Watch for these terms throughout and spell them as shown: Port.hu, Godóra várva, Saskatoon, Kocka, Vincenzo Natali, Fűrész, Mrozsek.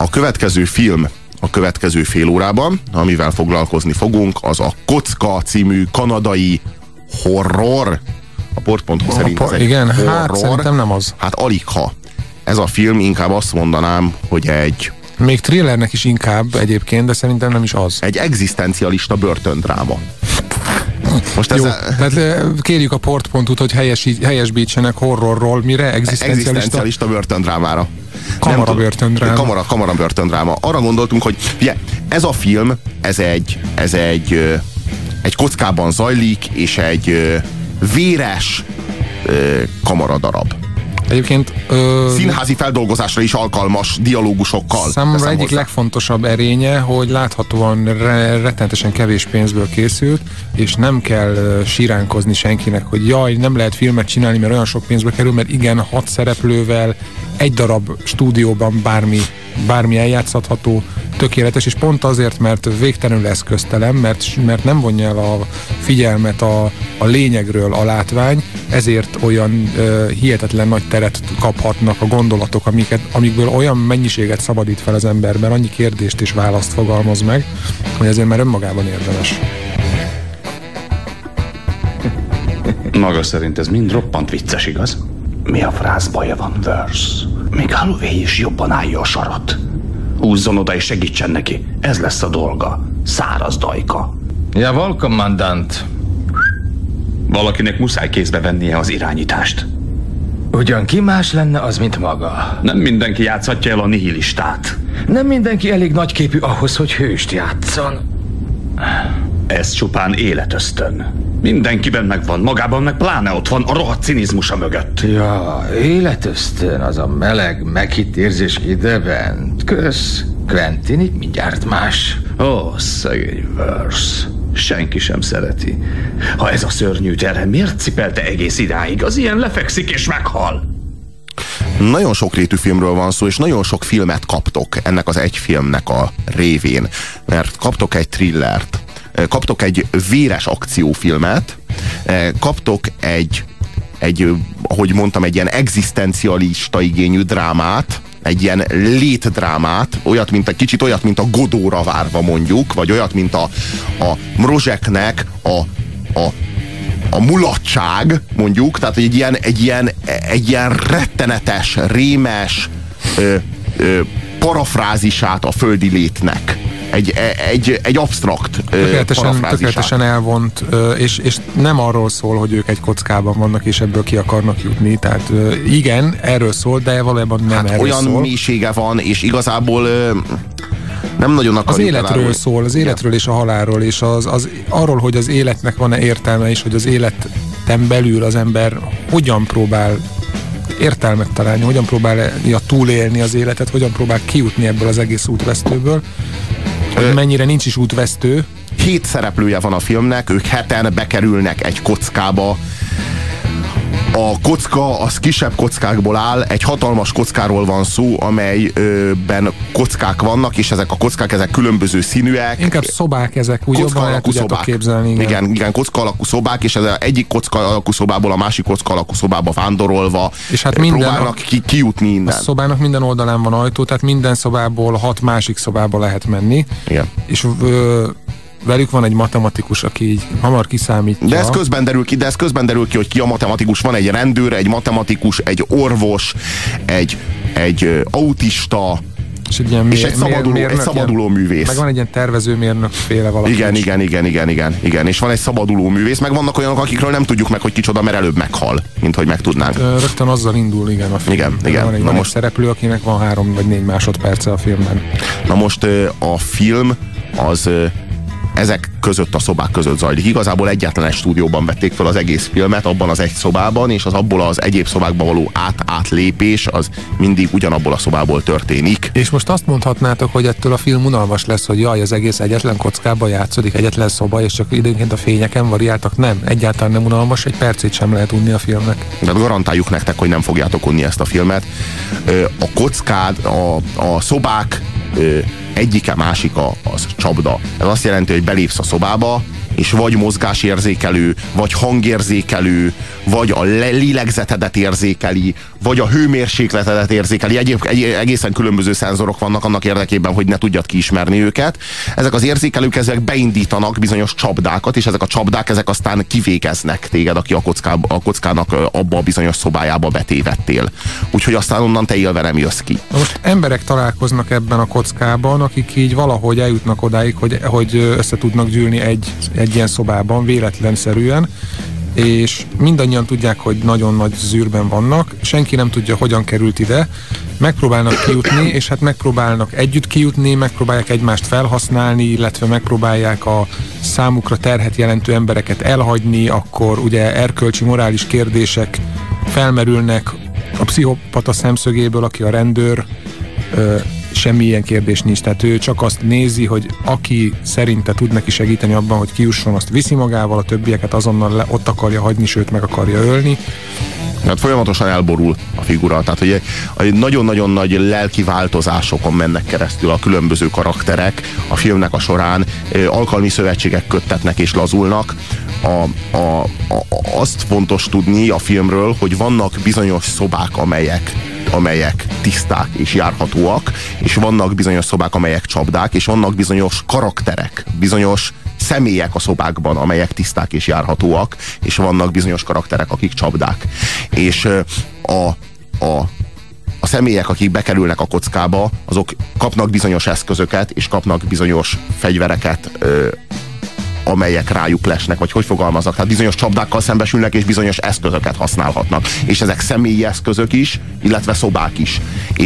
A következő film a következő fél órában, amivel foglalkozni fogunk, az a Kocka című kanadai horror. A Port.hu szerint ez egy igen, horror. Hát szerintem nem az. Hát aligha. Ez a film, inkább azt mondanám, hogy egy... Még thrillernek is inkább egyébként, de szerintem nem is az. Egy egzisztencialista börtöndráma. Most jó, tehát kérjük a Port.hu-t, hogy helyesbítsenek horrorról, mire? Egzisztencialista börtöndrámára. Kamarabörtöndráma. Kamarabörtöndráma. Arra gondoltunk, hogy ugye, ez a film, egy kockában zajlik, és egy véres kamaradarab. Egyébként színházi feldolgozásra is alkalmas dialógusokkal. Számomra egyik legfontosabb erénye, hogy láthatóan rettenetesen kevés pénzből készült, és nem kell síránkozni senkinek, hogy jaj, nem lehet filmet csinálni, mert olyan sok pénzbe kerül, mert igen, 6 szereplővel, egy darab stúdióban bármi eljátszható, tökéletes, és pont azért, mert végtelenül eszköztelen, mert nem vonja el a figyelmet a lényegről a látvány, ezért olyan hihetetlen nagy teret kaphatnak a gondolatok, amikből olyan mennyiséget szabadít fel az emberben, annyi kérdést és választ fogalmaz meg, hogy ezért már önmagában érdemes. Maga szerint ez mind roppant vicces, igaz? Mi a frász baja van, Verse? Még Holloway is jobban állja a sarat. Húzzon oda és segítsen neki. Ez lesz a dolga. Száraz dajka. Jawohl, kommandant. Valakinek muszáj kézbe vennie az irányítást. Ugyan ki más lenne az, mint maga? Nem mindenki játszhatja el a nihilistát. Nem mindenki elég nagyképű ahhoz, hogy hőst játszon. Ez csupán életösztön. Mindenkiben megvan, magában meg pláne ott van a rohadt cinizmusa mögött. Ja, életösztön, az a meleg, meghitt érzés idebent. Kösz, Quentin, itt mindjárt más. Ó, szegény Verse. Senki sem szereti. Ha ez a szörnyű terhe, miért cipelte egész idáig? Az ilyen lefekszik és meghal. Nagyon sokrétű filmről van szó, és nagyon sok filmet kaptok ennek az egy filmnek a révén. Mert kaptok egy thrillert, kaptok egy véres akciófilmet, kaptok ahogy mondtam, egy ilyen egzisztencialista igényű drámát, egy ilyen létdrámát, kicsit olyat, mint a Godóra várva mondjuk, vagy olyat, mint a Mrozseknek a mulatság, mondjuk, tehát egy ilyen rettenetes, rémes parafrázisát a földi létnek. Egy absztrakt tökéletesen elvont, és nem arról szól, hogy ők egy kockában vannak, és ebből ki akarnak jutni. Tehát igen, erről szól, de valójában nem hát erről olyan szól. Olyan mélysége van, és igazából nem nagyon akarjuk. Az életről elárulni. Szól, az életről és a halálról, és arról, hogy az életnek van-e értelme, és hogy az életen belül az ember hogyan próbál értelmet találni, hogyan próbálja túlélni az életet, hogyan próbál kijutni ebből az egész útvesztőből, hogy mennyire nincs is útvesztő. 7 szereplője van a filmnek, ők 7-en bekerülnek egy kockába. A kocka az kisebb kockákból áll, egy hatalmas kockáról van szó, amelyben kockák vannak, és ezek a kockák különböző színűek. Inkább szobák ezek, úgy jobban el tudjátok képzelni. Igen, kocka alakú szobák, és ez egyik kocka alakú szobából a másik kocka alakú szobába vándorolva, és hát próbálnak kijutni innen. A szobának minden oldalán van ajtó, tehát minden szobából 6 másik szobába lehet menni. Igen. És velük van egy matematikus, aki így hamar kiszámítja. De ez közben derül ki, hogy ki a matematikus. Van egy rendőr, egy matematikus, egy orvos, egy autista, és egy szabaduló művész. Meg van egy ilyen tervezőmérnök féle valaki. Igen. És van egy szabaduló művész, meg vannak olyanok, akikről nem tudjuk meg, hogy kicsoda, mert előbb meghal, mint hogy megtudnánk. Rögtön azzal indul, igen, a film. Igen. Van egy szereplő, akinek van 3 vagy 4 másodperce a filmben. Na most a film az... ezek között, a szobák között zajlik. Igazából egyetlen egy stúdióban vették fel az egész filmet, abban az egy szobában, és az abból az egyéb szobákba való átlépés az mindig ugyanabból a szobából történik. És most azt mondhatnátok, hogy ettől a film unalmas lesz, hogy jaj, az egész egyetlen kockában játszódik, egyetlen szoba, és csak időnként a fényeken variáltak. Nem, egyáltalán nem unalmas, egy percét sem lehet unni a filmnek. De garantáljuk nektek, hogy nem fogjátok unni ezt a filmet. A kockád, a szobák egyike másika az csapda. Ez azt jelenti, hogy belépsz a szobába, és vagy mozgásérzékelő, vagy hangérzékelő, vagy a lélegzetedet érzékeli, vagy a hőmérsékletedet érzékeli. Egészen különböző szenzorok vannak annak érdekében, hogy ne tudjad kiismerni őket. Ezek az érzékelők ezek beindítanak bizonyos csapdákat, és ezek a csapdák ezek aztán kivégeznek téged, aki a kockának abba a bizonyos szobájába betévedtél. Úgyhogy aztán onnan te élve nem jössz ki. Most emberek találkoznak ebben a kockában, akik így valahogy eljutnak odáig, hogy össze tudnak gyűlni egy ilyen szobában véletlenszerűen, és mindannyian tudják, hogy nagyon nagy zűrben vannak, senki nem tudja, hogyan került ide, megpróbálnak kijutni, és hát megpróbálnak együtt kijutni, megpróbálják egymást felhasználni, illetve megpróbálják a számukra terhet jelentő embereket elhagyni, akkor ugye erkölcsi, morális kérdések felmerülnek a pszichopata szemszögéből, aki a rendőr, semmilyen kérdés nincs, tehát ő csak azt nézi, hogy aki szerinte tud neki segíteni abban, hogy kijusson, azt viszi magával, a többieket azonnal ott akarja hagyni, sőt meg akarja ölni. Tehát folyamatosan elborul a figura, tehát hogy nagyon-nagyon nagy lelki változásokon mennek keresztül a különböző karakterek a filmnek a során, alkalmi szövetségek köttetnek és lazulnak. Azt fontos tudni a filmről, hogy vannak bizonyos szobák, amelyek tiszták és járhatóak, és vannak bizonyos szobák, amelyek csapdák, és vannak bizonyos karakterek, bizonyos személyek a szobákban, amelyek tiszták és járhatóak, és vannak bizonyos karakterek, akik csapdák. És a személyek, akik bekerülnek a kockába, azok kapnak bizonyos eszközöket, és kapnak bizonyos fegyvereket, amelyek rájuk lesnek, vagy hogy fogalmaznak. Tehát bizonyos csapdákkal szembesülnek, és bizonyos eszközöket használhatnak. És ezek személyi eszközök is, illetve szobák is.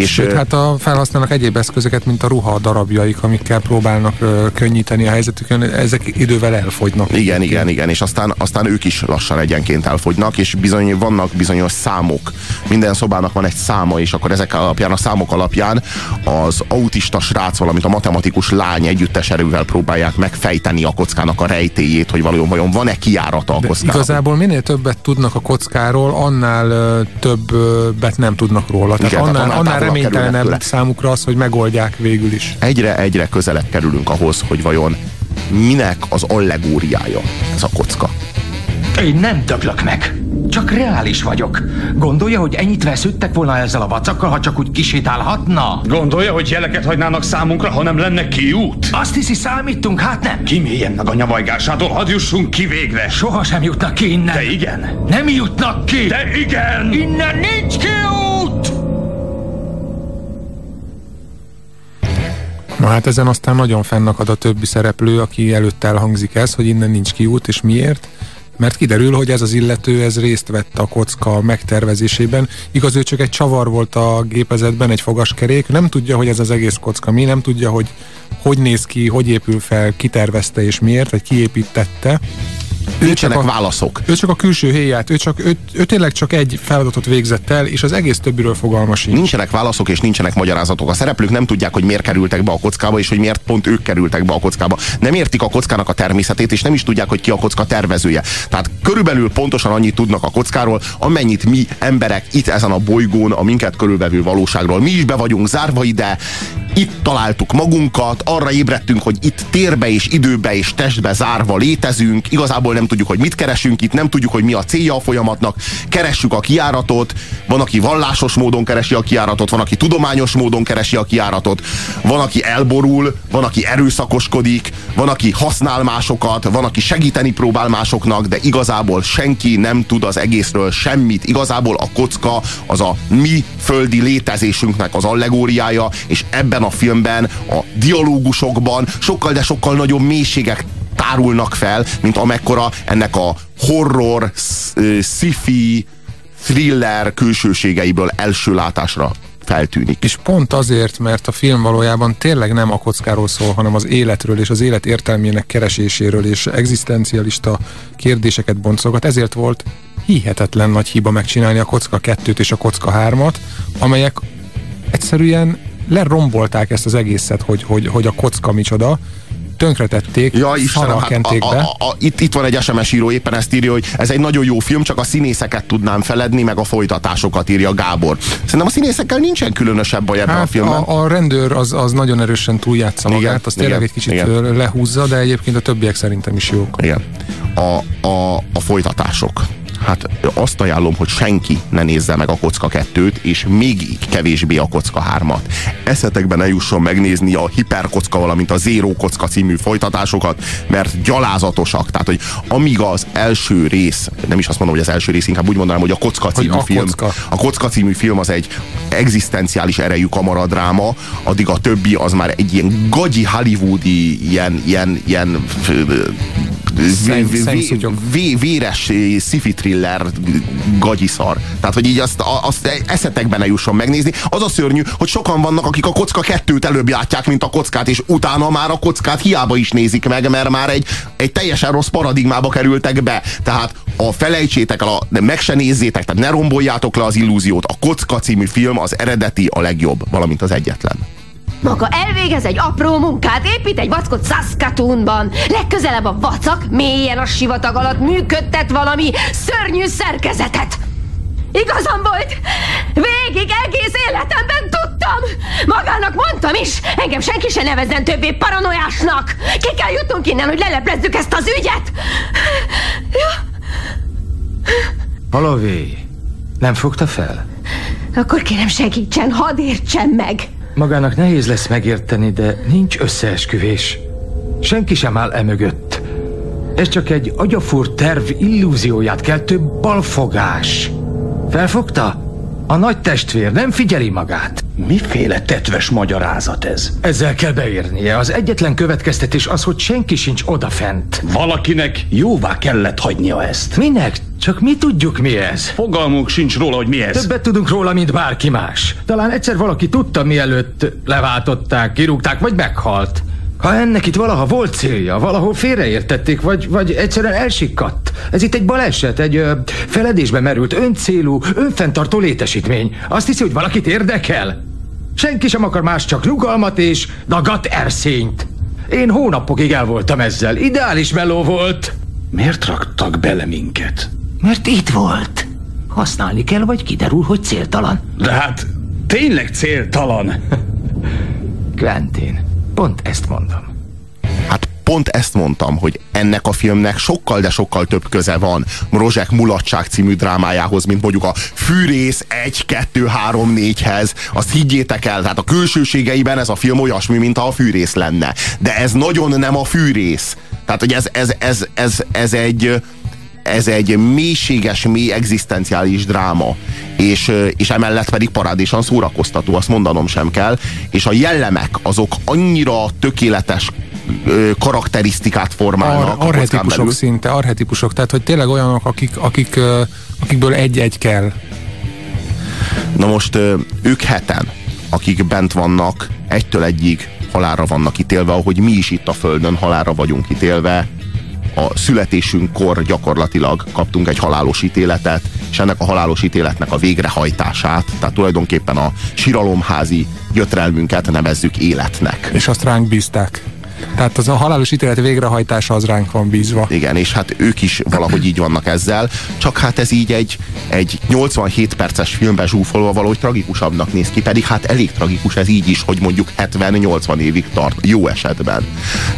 Sőt, hát felhasználnak egyéb eszközöket, mint a ruha darabjaik, amikkel próbálnak könnyíteni a helyzetükön, ezek idővel elfogynak. Igen, és aztán ők is lassan egyenként elfogynak, és bizony vannak bizonyos számok. Minden szobának van egy száma, és akkor ezek alapján, a számok alapján az autista srác, valamint a matematikus lány együttes erővel próbálják megfejteni a kockának a rejtélyét, hogy vajon van-e kijárata a kockáról. Igazából minél többet tudnak a kockáról, annál többet nem tudnak róla. Tehát igen, annál reménytelenebb számukra az, hogy megoldják végül is. Egyre közelebb kerülünk ahhoz, hogy vajon minek az allegóriája ez a kocka. Én nem döglök meg. Csak reális vagyok. Gondolja, hogy ennyit vesződtek volna ezzel a vacakkal, ha csak úgy kisétálhatna? Gondolja, hogy jeleket hagynának számunkra, ha nem lenne kiút? Azt hiszi, számítunk, hát nem? Kiméljenek a nyavajgásától, hadd jussunk ki végre. Soha sem jutnak ki innen. De igen. Nem jutnak ki. De igen. Innen nincs kiút. Na hát ezen aztán nagyon fennakad a többi szereplő, aki előtt elhangzik ez, hogy innen nincs kiút, és miért? Mert kiderül, hogy ez az illető részt vett a kocka megtervezésében. Igaz, ő csak egy csavar volt a gépezetben, egy fogaskerék, nem tudja, hogy ez az egész kocka mi, nem tudja, hogy néz ki, hogy épül fel, kitervezte és miért, vagy kiépítette. Nincsenek válaszok. Ő csak a külső héját, ő tényleg csak egy feladatot végzett el, és az egész többiről fogalma sincs. Nincsenek válaszok és nincsenek magyarázatok. A szereplők nem tudják, hogy miért kerültek be a kockába, és hogy miért pont ők kerültek be a kockába. Nem értik a kockának a természetét, és nem is tudják, hogy ki a kocka tervezője. Tehát körülbelül pontosan annyit tudnak a kockáról, amennyit mi emberek itt ezen a bolygón, a minket körülvevő valóságról. Mi is be vagyunk zárva ide, itt találtuk magunkat, arra ébredtünk, hogy itt térbe és időbe és testbe zárva létezünk. Igazából nem tudjuk, hogy mit keresünk itt, nem tudjuk, hogy mi a célja a folyamatnak, keressük a kijáratot, van, aki vallásos módon keresi a kijáratot, van, aki tudományos módon keresi a kijáratot, van, aki elborul, van, aki erőszakoskodik, van, aki használ másokat, van, aki segíteni próbál másoknak, de igazából senki nem tud az egészről semmit. Igazából a kocka az a mi földi létezésünknek az allegóriája, és ebben a filmben, a dialógusokban sokkal, de sokkal nagyobb mélységek tárulnak fel, mint amekkora ennek a horror, sci-fi, thriller külsőségeiből első látásra feltűnik. És pont azért, mert a film valójában tényleg nem a kockáról szól, hanem az életről és az élet értelmének kereséséről és egzisztencialista kérdéseket boncolgat. Ezért volt hihetetlen nagy hiba megcsinálni a Kocka 2-t és a Kocka 3-at, amelyek egyszerűen lerombolták ezt az egészet, hogy a kocka micsoda. tönkretették, szarakenték be. Itt van egy SMS író, éppen ezt írja, hogy ez egy nagyon jó film, csak a színészeket tudnám feledni, meg a folytatásokat, írja Gábor. Szerintem a színészekkel nincsen különösebb baj ebben a filmben. A rendőr az nagyon erősen túljátsza magát, azt tényleg egy kicsit lehúzza, de egyébként a többiek szerintem is jók. Igen. A folytatások. Hát azt ajánlom, hogy senki ne nézze meg a Kocka 2-t, és még kevésbé a Kocka 3-at. Eszetekben ne jusson megnézni a Hiperkocka, valamint a Zero Kocka című folytatásokat, mert gyalázatosak. Tehát, hogy amíg az első rész, nem is azt mondom, hogy az első rész, inkább úgy mondanám, hogy a Kocka című film. A Kocka című film az egy egzisztenciális erejű kamaradráma, addig a többi az már egy ilyen gagyi hollywoodi ilyen véres sci-fi thriller gagyiszar. Tehát, hogy így azt eszetekben ne jusson megnézni. Az a szörnyű, hogy sokan vannak, akik a Kocka 2-t előbb látják, mint a Kockát, és utána már a Kockát hiába is nézik meg, mert már egy teljesen rossz paradigmába kerültek be. Tehát felejtsétek el, meg se nézzétek, tehát ne romboljátok le az illúziót. A Kocka című film az eredeti, a legjobb, valamint az egyetlen. Maga elvégez egy apró munkát, épít egy vackot Saskatoonban. Legközelebb a vacak mélyen a sivatag alatt működtet valami szörnyű szerkezetet. Igazam volt! Végig egész életemben tudtam! Magának mondtam is! Engem senki se nevezzen többé paranoiásnak! Ki kell jutnunk innen, hogy leleplezzük ezt az ügyet! Valóvé, nem fogta fel? Akkor kérem segítsen, hadd értsen meg! Magának nehéz lesz megérteni, de nincs összeesküvés. Senki sem áll emögött. Ez csak egy agyafúr terv illúzióját keltő balfogás. Felfogta? A nagy testvér nem figyeli magát. Miféle tetves magyarázat ez? Ezzel kell beérnie. Az egyetlen következtetés az, hogy senki sincs odafent. Valakinek jóvá kellett hagynia ezt. Minek? Csak mi tudjuk, mi ez. Fogalmunk sincs róla, hogy mi ez. Többet tudunk róla, mint bárki más. Talán egyszer valaki tudta, mielőtt leváltották, kirúgták, vagy meghalt. Ha ennek itt valaha volt célja, valahol félreértették, vagy egyszerűen elsikkadt. Ez itt egy baleset, egy feledésbe merült, öncélú, önfenntartó létesítmény. Azt hiszi, hogy valakit érdekel? Senki sem akar más, csak rugalmat és dagadt erszényt. Én hónapokig el voltam ezzel. Ideális meló volt. Miért raktak bele minket? Mert itt volt. Használni kell, vagy kiderül, hogy céltalan. De hát tényleg céltalan. Quentin, pont ezt mondom. Hát pont ezt mondtam, hogy ennek a filmnek sokkal, de sokkal több köze van Mrozsek mulatság című drámájához, mint mondjuk a Fűrész 1-2-3-4-hez. Azt higgyétek el, tehát a külsőségeiben ez a film olyasmi, mint ha a Fűrész lenne. De ez nagyon nem a Fűrész. Tehát, hogy ez egy mélységes, mély egzisztenciális dráma, és emellett pedig parádésan szórakoztató, azt mondanom sem kell, és a jellemek azok annyira tökéletes karakterisztikát formálnak. Arhetipusok szinte, arhetipusok, tehát hogy tényleg olyanok, akikből egy-egy kell. Na most ők heten, akik bent vannak, 1-től 1-ig halálra vannak ítélve, ahogy mi is itt a Földön halálra vagyunk ítélve. A születésünkkor gyakorlatilag kaptunk egy halálos ítéletet, és ennek a halálos ítéletnek a végrehajtását, tehát tulajdonképpen a síralomházi gyötrelmünket nevezzük életnek. És azt ránk bízták. Tehát az a halálos ítélet végrehajtása az ránk van bízva. Igen, és hát ők is valahogy így vannak ezzel, csak hát ez így egy 87 perces filmben zsúfolva valahogy tragikusabbnak néz ki, pedig hát elég tragikus ez így is, hogy mondjuk 70-80 évig tart, jó esetben.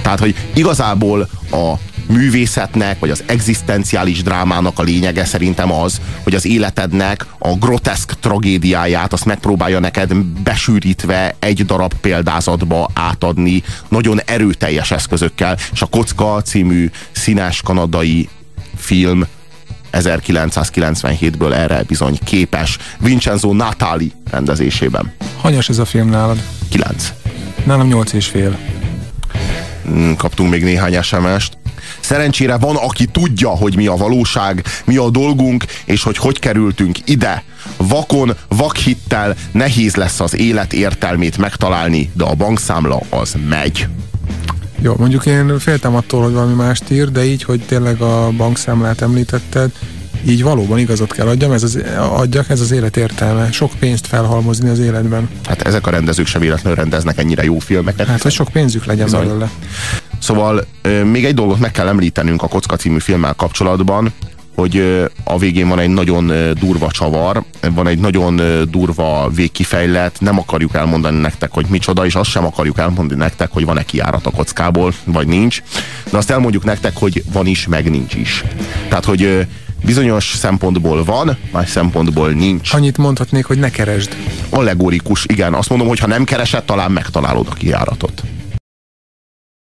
Tehát, hogy igazából a művészetnek, vagy az egzisztenciális drámának a lényege szerintem az, hogy az életednek a groteszk tragédiáját, azt megpróbálja neked besűrítve egy darab példázatba átadni nagyon erőteljes eszközökkel, és a Kocka című színes kanadai film 1997-ből erre bizony képes. Vincenzo Natali rendezésében. Hanyas ez a film nálad? 9. Nálam 8,5. Kaptunk még néhány SMS-t. Szerencsére van, aki tudja, hogy mi a valóság, mi a dolgunk, és hogy kerültünk ide. Vakon, vakhittel nehéz lesz az élet értelmét megtalálni, de a bankszámla az megy. Jó, mondjuk én féltem attól, hogy valami mást ír, de így, hogy tényleg a bankszámlát említetted, így valóban igazat kell adjak, ez az élet értelme. Sok pénzt felhalmozni az életben. Hát ezek a rendezők sem véletlenül rendeznek ennyire jó filmeket. Hát, hogy sok pénzük legyen belőle. Szóval még egy dolgot meg kell említenünk a Kocka című filmmel kapcsolatban, hogy a végén van egy nagyon durva csavar, van egy nagyon durva végkifejlet, nem akarjuk elmondani nektek, hogy micsoda, és azt sem akarjuk elmondani nektek, hogy van-e kijárat a kockából, vagy nincs, de azt elmondjuk nektek, hogy van is, meg nincs is. Tehát, hogy bizonyos szempontból van, más szempontból nincs. Annyit mondhatnék, hogy ne keresd. Allegorikus, igen. Azt mondom, hogy ha nem keresed, talán megtalálod a kijáratot.